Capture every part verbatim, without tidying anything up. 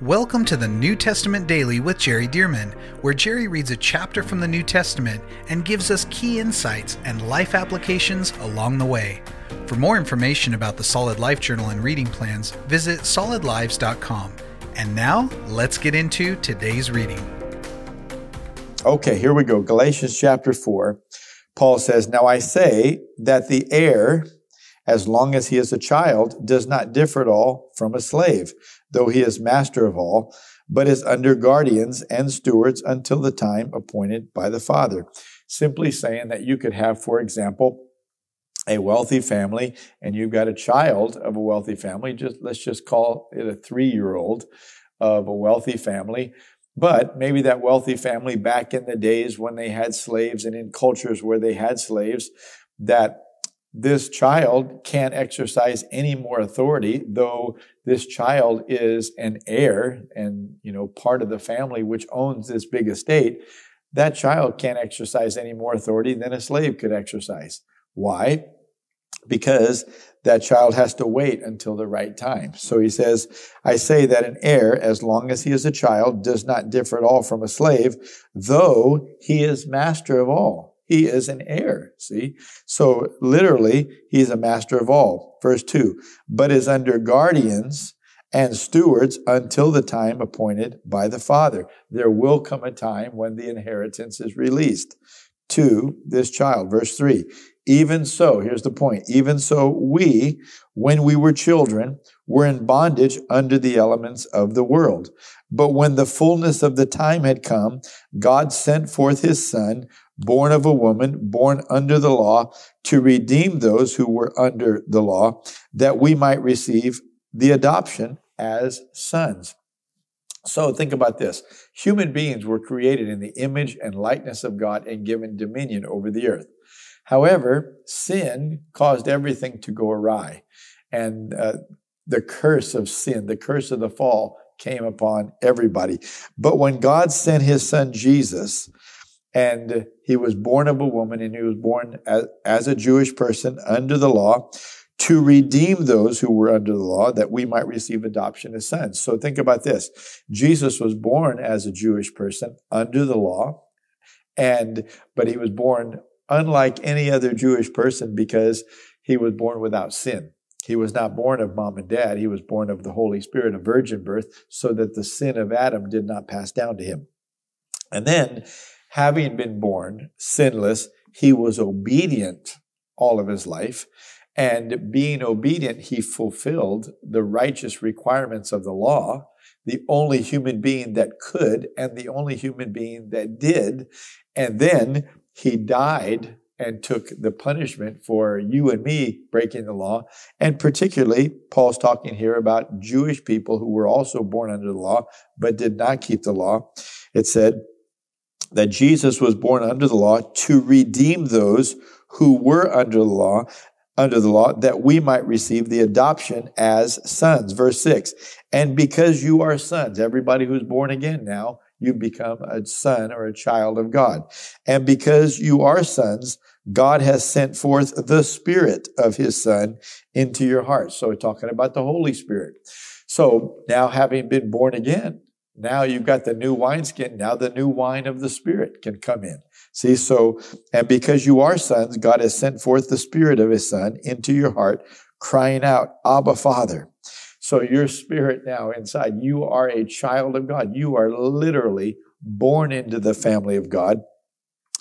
Welcome to the New Testament Daily with Jerry Dirmann, where Jerry reads a chapter from the New Testament and gives us key insights and life applications along the way. For more information about the Solid Life Journal and reading plans, visit solid lives dot com. And now, let's get into today's reading. Okay, here we go. Galatians chapter four. Paul says, "Now I say that the heir, as long as he is a child, does not differ at all from a slave, though he is master of all, but is under guardians and stewards until the time appointed by the father." Simply saying that you could have, for example, a wealthy family, and you've got a child of a wealthy family, just let's just call it a three-year-old of a wealthy family. But maybe that wealthy family back in the days when they had slaves and in cultures where they had slaves, that this child can't exercise any more authority, though this child is an heir and, you know, part of the family which owns this big estate. That child can't exercise any more authority than a slave could exercise. Why? Because that child has to wait until the right time. So he says, "I say that an heir, as long as he is a child, does not differ at all from a slave, though he is master of all." He is an heir, see? So literally, he's a master of all. Verse two, "but is under guardians and stewards until the time appointed by the father." There will come a time when the inheritance is released to this child. Verse three, "even so," here's the point, "even so we, when we were children, were in bondage under the elements of the world. But when the fullness of the time had come, God sent forth his son, born of a woman, born under the law, to redeem those who were under the law, that we might receive the adoption as sons." So think about this. Human beings were created in the image and likeness of God and given dominion over the earth. However, sin caused everything to go awry. And uh, the curse of sin, the curse of the fall, came upon everybody. But when God sent his son Jesus, and he was born of a woman, and he was born as, as a Jewish person under the law, to redeem those who were under the law, that we might receive adoption as sons. So think about this. Jesus was born as a Jewish person under the law, and but he was born unlike any other Jewish person because he was born without sin. He was not born of mom and dad. He was born of the Holy Spirit, a virgin birth, so that the sin of Adam did not pass down to him. And then, having been born sinless, he was obedient all of his life. And being obedient, he fulfilled the righteous requirements of the law, the only human being that could and the only human being that did. And then he died and took the punishment for you and me breaking the law. And particularly, Paul's talking here about Jewish people who were also born under the law, but did not keep the law. It said that Jesus was born under the law to redeem those who were under the law, under the law, that we might receive the adoption as sons. Verse six, "and because you are sons," everybody who's born again now, you become a son or a child of God. "And because you are sons, God has sent forth the Spirit of his Son into your hearts." So we're talking about the Holy Spirit. So now, having been born again, now you've got the new wineskin. Now the new wine of the Spirit can come in. See, so, "and because you are sons, God has sent forth the Spirit of his Son into your heart, crying out, 'Abba, Father.'" So your spirit now inside, you are a child of God. You are literally born into the family of God.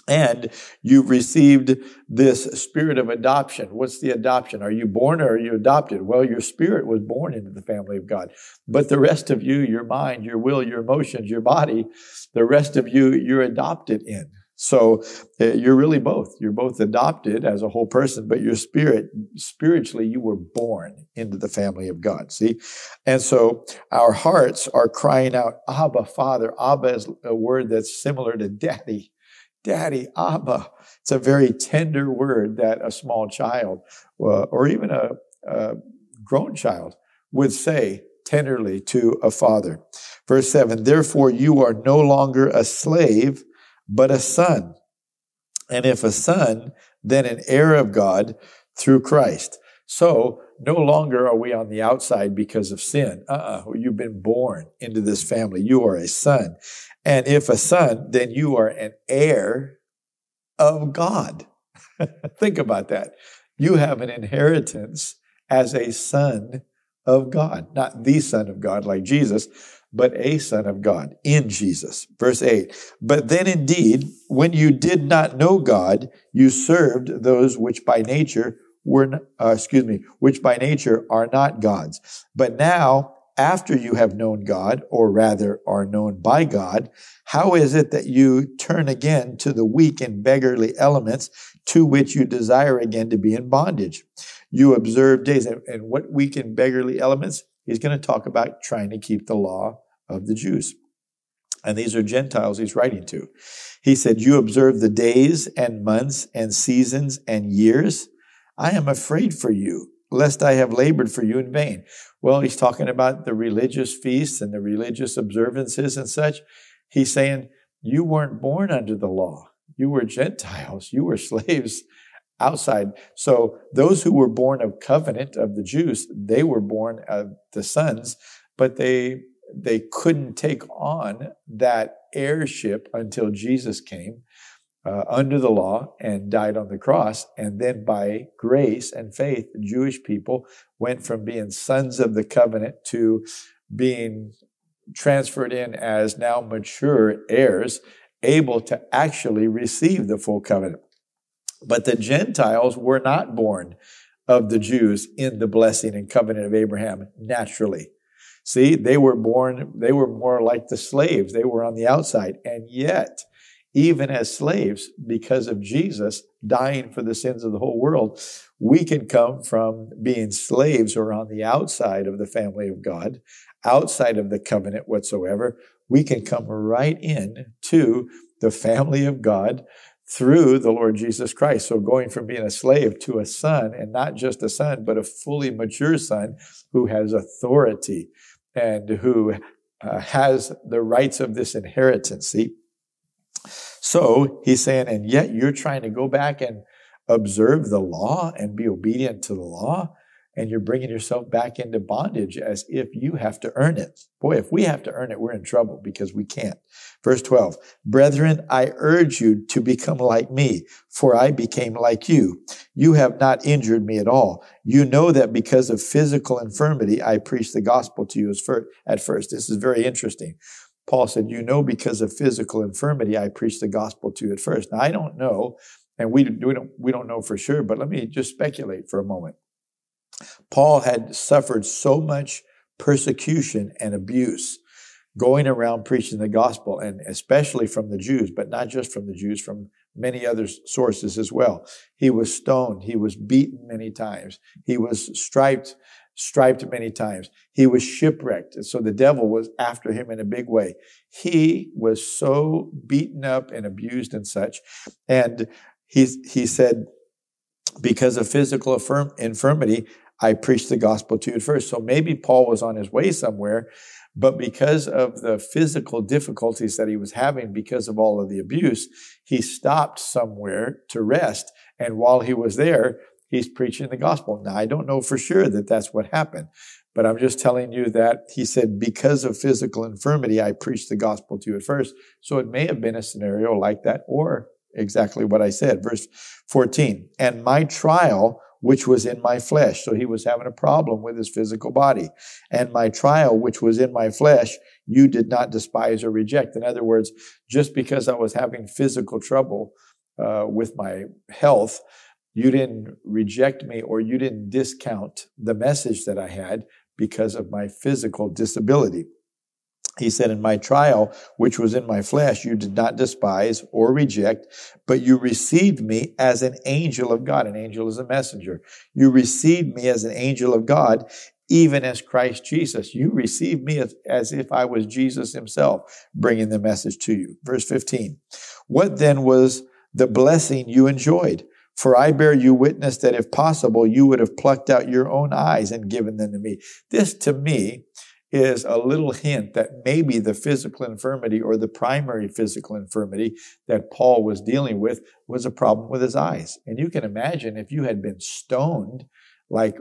And you've received this spirit of adoption. What's the adoption? Are you born or are you adopted? Well, your spirit was born into the family of God. But the rest of you, your mind, your will, your emotions, your body, the rest of you, you're adopted in. So uh, you're really both. You're both adopted as a whole person, but your spirit, spiritually, you were born into the family of God, see? And so our hearts are crying out, "Abba, Father." Abba is a word that's similar to daddy. Daddy, Abba. It's a very tender word that a small child uh, or even a, a grown child would say tenderly to a father. Verse seven, "therefore you are no longer a slave, but a son. And if a son, then an heir of God through Christ." So no longer are we on the outside because of sin. Uh-uh, you've been born into this family. You are a son. And if a son, then you are an heir of God. Think about that. You have an inheritance as a son of God, not the son of God like Jesus, but a son of God in Jesus. Verse eight, but then indeed, when you did not know God, you served those which by nature were, uh, excuse me, which by nature are not God's. But now, after you have known God, or rather are known by God, how is it that you turn again to the weak and beggarly elements to which you desire again to be in bondage? You observe days. And what weak and beggarly elements? He's going to talk about trying to keep the law of the Jews. And these are Gentiles he's writing to. He said, you observe the days and months and seasons and years. I am afraid for you, lest I have labored for you in vain. Well, he's talking about the religious feasts and the religious observances and such. He's saying, you weren't born under the law. You were Gentiles. You were slaves outside. So those who were born of covenant of the Jews, they were born of the sons, but they they couldn't take on that heirship until Jesus came uh, under the law and died on the cross. And then by grace and faith, the Jewish people went from being sons of the covenant to being transferred in as now mature heirs, able to actually receive the full covenant. But the Gentiles were not born of the Jews in the blessing and covenant of Abraham naturally. See, they were born, they were more like the slaves. They were on the outside. And yet, even as slaves, because of Jesus dying for the sins of the whole world, we can come from being slaves or on the outside of the family of God, outside of the covenant whatsoever. We can come right in to the family of God through the Lord Jesus Christ. So going from being a slave to a son, and not just a son, but a fully mature son who has authority and who uh, has the rights of this inheritance. See? So he's saying, and yet you're trying to go back and observe the law and be obedient to the law, and you're bringing yourself back into bondage as if you have to earn it. Boy, if we have to earn it, we're in trouble because we can't. Verse twelve, brethren, I urge you to become like me, for I became like you. You have not injured me at all. You know that because of physical infirmity, I preached the gospel to you at first. This is very interesting. Paul said, you know, because of physical infirmity, I preached the gospel to you at first. Now, I don't know, and we, we, don't, we don't know for sure, but let me just speculate for a moment. Paul had suffered so much persecution and abuse going around preaching the gospel, and especially from the Jews, but not just from the Jews, from many other sources as well. He was stoned. He was beaten many times. He was striped, striped many times. He was shipwrecked. And so the devil was after him in a big way. He was so beaten up and abused and such. And he, he said, because of physical infirm- infirmity, I preached the gospel to you at first. So maybe Paul was on his way somewhere, but because of the physical difficulties that he was having because of all of the abuse, he stopped somewhere to rest. And while he was there, he's preaching the gospel. Now, I don't know for sure that that's what happened, but I'm just telling you that he said, because of physical infirmity, I preached the gospel to you at first. So it may have been a scenario like that, or exactly what I said. Verse fourteen, and my trial, which was in my flesh. So he was having a problem with his physical body. And my trial, which was in my flesh, you did not despise or reject. In other words, just because I was having physical trouble uh, with my health, you didn't reject me, or you didn't discount the message that I had because of my physical disability. He said, in my trial, which was in my flesh, you did not despise or reject, but you received me as an angel of God. An angel is a messenger. You received me as an angel of God, even as Christ Jesus. You received me as, as if I was Jesus himself, bringing the message to you. Verse fifteen, what then was the blessing you enjoyed? For I bear you witness that if possible, you would have plucked out your own eyes and given them to me. This to me is a little hint that maybe the physical infirmity, or the primary physical infirmity that Paul was dealing with, was a problem with his eyes. And you can imagine if you had been stoned like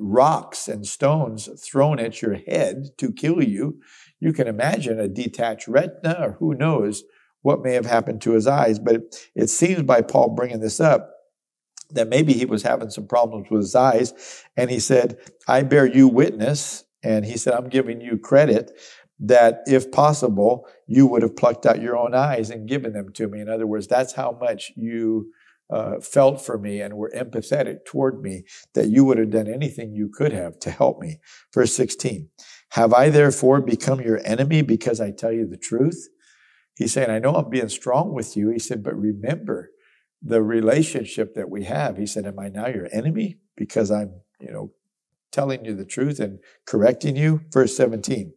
rocks and stones thrown at your head to kill you. You can imagine a detached retina, or who knows what may have happened to his eyes. But it seems by Paul bringing this up that maybe he was having some problems with his eyes. And he said, I bear you witness. And he said, I'm giving you credit that if possible, you would have plucked out your own eyes and given them to me. In other words, that's how much you uh, felt for me and were empathetic toward me, that you would have done anything you could have to help me. Verse sixteen, have I therefore become your enemy because I tell you the truth? He's saying, I know I'm being strong with you. He said, but remember the relationship that we have. He said, am I now your enemy because I'm, you know, telling you the truth and correcting you? Verse seventeen,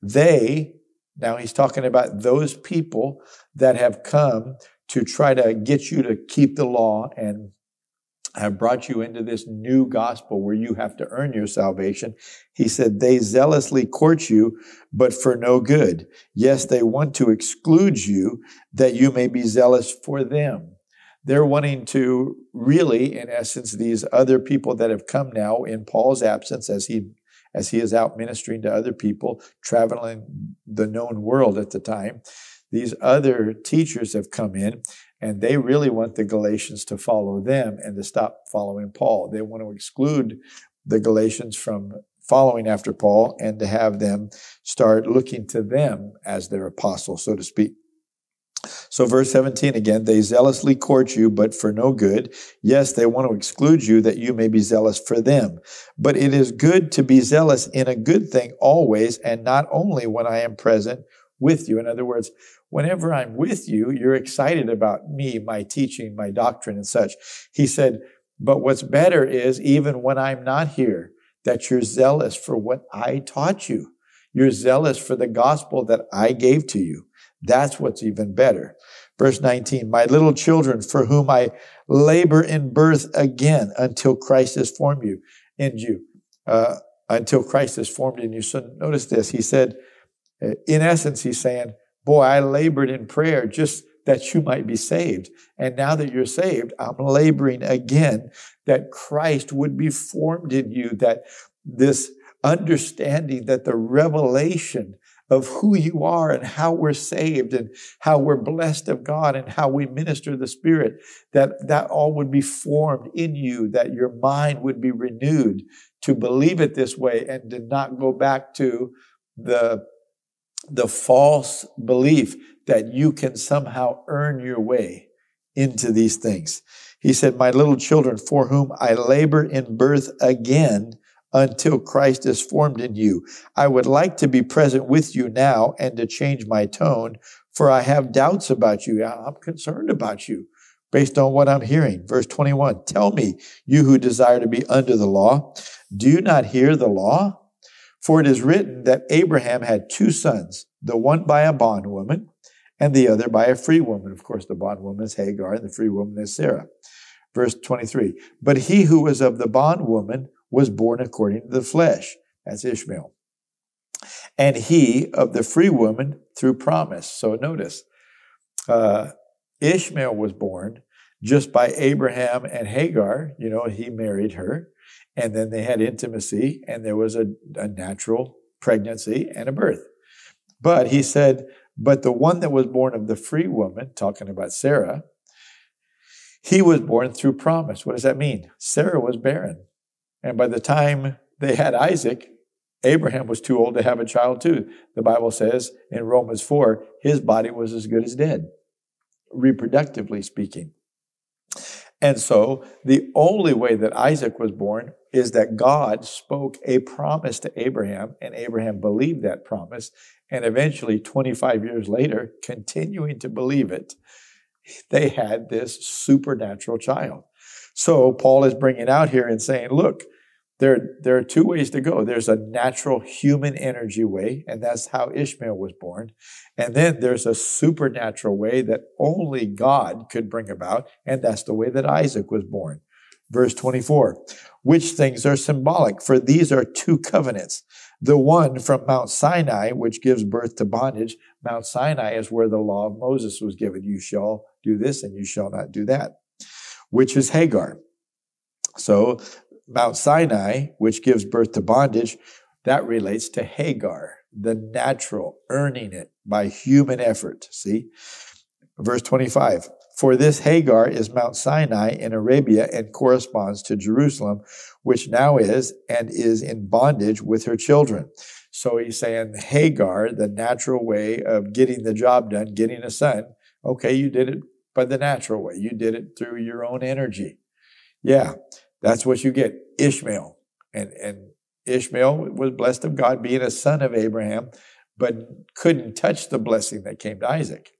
they, now he's talking about those people that have come to try to get you to keep the law and have brought you into this new gospel where you have to earn your salvation. He said, they zealously court you, but for no good. Yes, they want to exclude you that you may be zealous for them. They're wanting to really, in essence, these other people that have come now in Paul's absence as he as he is out ministering to other people, traveling the known world at the time. These other teachers have come in, and they really want the Galatians to follow them and to stop following Paul. They want to exclude the Galatians from following after Paul and to have them start looking to them as their apostle, so to speak. So verse seventeen again, they zealously court you, but for no good. Yes, they want to exclude you that you may be zealous for them. But it is good to be zealous in a good thing always, and not only when I am present with you. In other words, whenever I'm with you, you're excited about me, my teaching, my doctrine and such. He said, but what's better is even when I'm not here, that you're zealous for what I taught you. You're zealous for the gospel that I gave to you. That's what's even better. Verse nineteen, my little children for whom I labor in birth again until Christ is formed you, in you, uh, until Christ is formed in you. So notice this. He said, in essence, he's saying, boy, I labored in prayer just that you might be saved. And now that you're saved, I'm laboring again that Christ would be formed in you, that this understanding, that the revelation of who you are and how we're saved and how we're blessed of God and how we minister the Spirit, that that all would be formed in you, that your mind would be renewed to believe it this way and to not go back to the, the false belief that you can somehow earn your way into these things. He said, my little children for whom I labor in birth again until Christ is formed in you. I would like to be present with you now and to change my tone, for I have doubts about you. I'm concerned about you based on what I'm hearing. Verse twenty-one, tell me, you who desire to be under the law, do you not hear the law? For it is written that Abraham had two sons, the one by a bondwoman and the other by a free woman. Of course, the bondwoman is Hagar and the free woman is Sarah. Verse twenty-three, but he who was of the bondwoman was born according to the flesh. That's Ishmael. And he of the free woman through promise. So notice, uh, Ishmael was born just by Abraham and Hagar. You know, he married her, and then they had intimacy, and there was a, a natural pregnancy and a birth. But he said, but the one that was born of the free woman, talking about Sarah, he was born through promise. What does that mean? Sarah was barren. And by the time they had Isaac, Abraham was too old to have a child too. The Bible says in Romans four, his body was as good as dead, reproductively speaking. And so the only way that Isaac was born is that God spoke a promise to Abraham, and Abraham believed that promise. And eventually, twenty-five years later, continuing to believe it, they had this supernatural child. So Paul is bringing out here and saying, look, there, there are two ways to go. There's a natural human energy way, and that's how Ishmael was born. And then there's a supernatural way that only God could bring about, and that's the way that Isaac was born. Verse twenty-four, which things are symbolic, for these are two covenants. The one from Mount Sinai, which gives birth to bondage. Mount Sinai is where the law of Moses was given. You shall do this and you shall not do that. Which is Hagar. So Mount Sinai, which gives birth to bondage, that relates to Hagar, the natural, earning it by human effort. See? Verse twenty-five, for this Hagar is Mount Sinai in Arabia and corresponds to Jerusalem, which now is and is in bondage with her children. So he's saying Hagar, the natural way of getting the job done, getting a son. Okay, you did it by the natural way. You did it through your own energy. Yeah, that's what you get. Ishmael. And, and Ishmael was blessed of God being a son of Abraham, but couldn't touch the blessing that came to Isaac.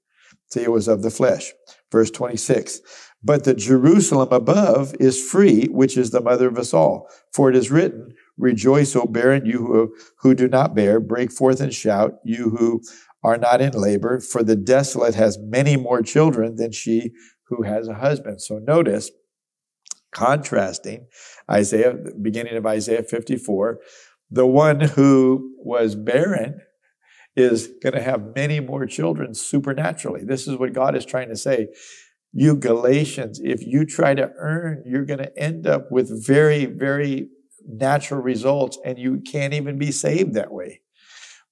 See, it was of the flesh. Verse twenty-six, but the Jerusalem above is free, which is the mother of us all. For it is written, rejoice, O barren, you who, who do not bear. Break forth and shout, you who are not in labor. For the desolate has many more children than she who has a husband. So notice, contrasting Isaiah, the beginning of Isaiah fifty-four, the one who was barren is going to have many more children supernaturally. This is what God is trying to say. You Galatians, if you try to earn, you're going to end up with very, very natural results, and you can't even be saved that way.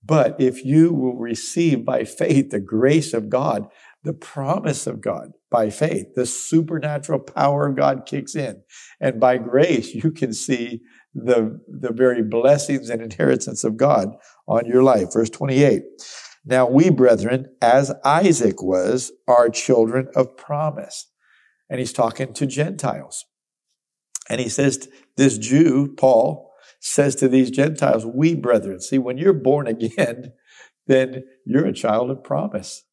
But if you will receive by faith the grace of God, the promise of God by faith, the supernatural power of God kicks in. And by grace, you can see the, the very blessings and inheritance of God on your life. Verse twenty-eight. Now we, brethren, as Isaac was, are children of promise. And he's talking to Gentiles. And he says, this Jew, Paul, says to these Gentiles, we, brethren. See, when you're born again, then you're a child of promise.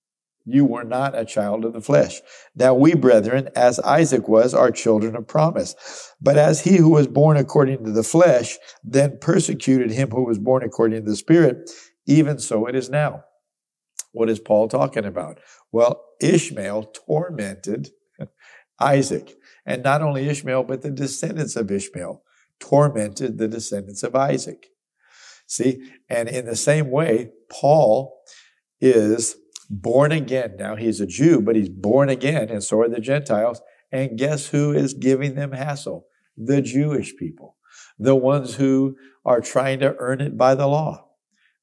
You were not a child of the flesh. Now we, brethren, as Isaac was, are children of promise. But as he who was born according to the flesh then persecuted him who was born according to the Spirit, even so it is now. What is Paul talking about? Well, Ishmael tormented Isaac. And not only Ishmael, but the descendants of Ishmael tormented the descendants of Isaac. See, and in the same way, Paul is born again. Now he's a Jew, but he's born again, and so are the Gentiles. And guess who is giving them hassle? The Jewish people, the ones who are trying to earn it by the law.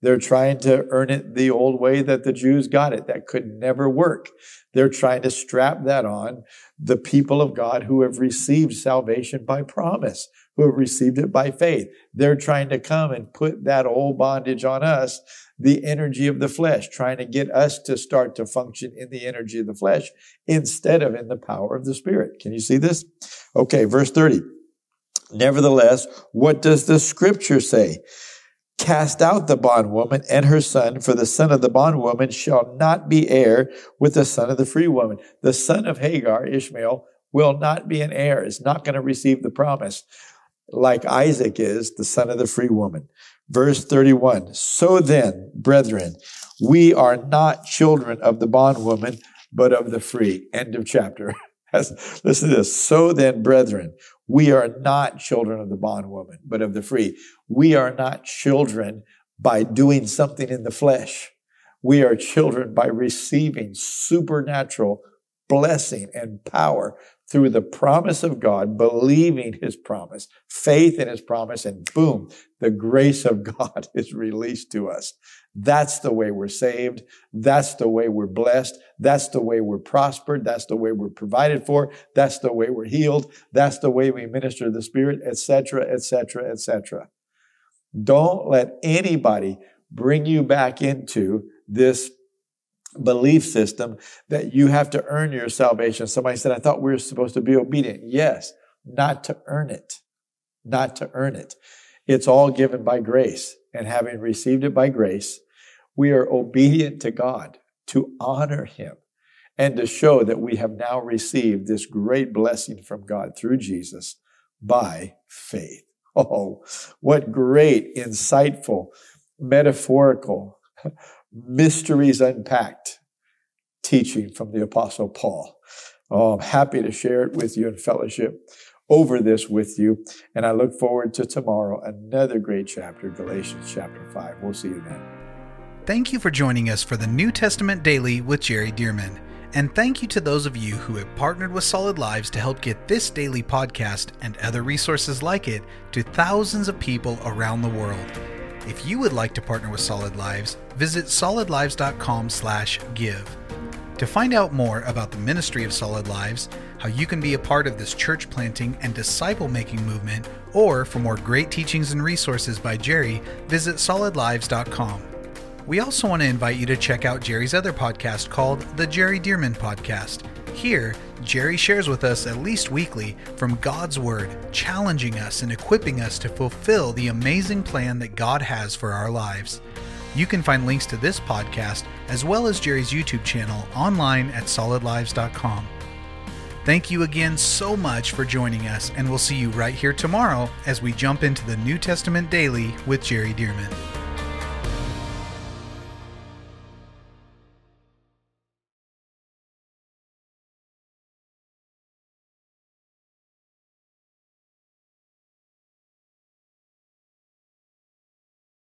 They're trying to earn it the old way that the Jews got it. That could never work. They're trying to strap that on the people of God who have received salvation by promise, who have received it by faith. They're trying to come and put that old bondage on us, the energy of the flesh, trying to get us to start to function in the energy of the flesh instead of in the power of the Spirit. Can you see this? Okay, verse thirty. Nevertheless, what does the Scripture say? Cast out the bondwoman and her son, for the son of the bondwoman shall not be heir with the son of the free woman. The son of Hagar, Ishmael, will not be an heir. It's not going to receive the promise like Isaac is, the son of the free woman. Verse thirty-one, so then, brethren, we are not children of the bondwoman, but of the free. End of chapter. Listen to this. So then, brethren, we are not children of the bondwoman, but of the free. We are not children by doing something in the flesh. We are children by receiving supernatural blessing and power through the promise of God, believing his promise, faith in his promise, and boom, the grace of God is released to us. That's the way we're saved. That's the way we're blessed. That's the way we're prospered. That's the way we're provided for. That's the way we're healed. That's the way we minister the Spirit, et cetera, et cetera, et cetera. Don't let anybody bring you back into this belief system that you have to earn your salvation. Somebody said, I thought we were supposed to be obedient. Yes, not to earn it, not to earn it. It's all given by grace, and having received it by grace, we are obedient to God to honor him and to show that we have now received this great blessing from God through Jesus by faith. Oh, what great, insightful, metaphorical, mysteries unpacked teaching from the Apostle Paul. Oh, I'm happy to share it with you and fellowship over this with you. And I look forward to tomorrow, another great chapter, Galatians chapter five. We'll see you then. Thank you for joining us for the New Testament Daily with Jerry Dirmann. And thank you to those of you who have partnered with Solid Lives to help get this daily podcast and other resources like it to thousands of people around the world. If you would like to partner with Solid Lives, visit solid lives dot com slash give. To find out more about the ministry of Solid Lives, how you can be a part of this church planting and disciple-making movement, or for more great teachings and resources by Jerry, visit solid lives dot com. We also want to invite you to check out Jerry's other podcast called The Jerry Dirmann Podcast. Here, Jerry shares with us at least weekly from God's Word, challenging us and equipping us to fulfill the amazing plan that God has for our lives. You can find links to this podcast as well as Jerry's YouTube channel online at solid lives dot com. Thank you again so much for joining us, and we'll see you right here tomorrow as we jump into the New Testament Daily with Jerry Dirmann.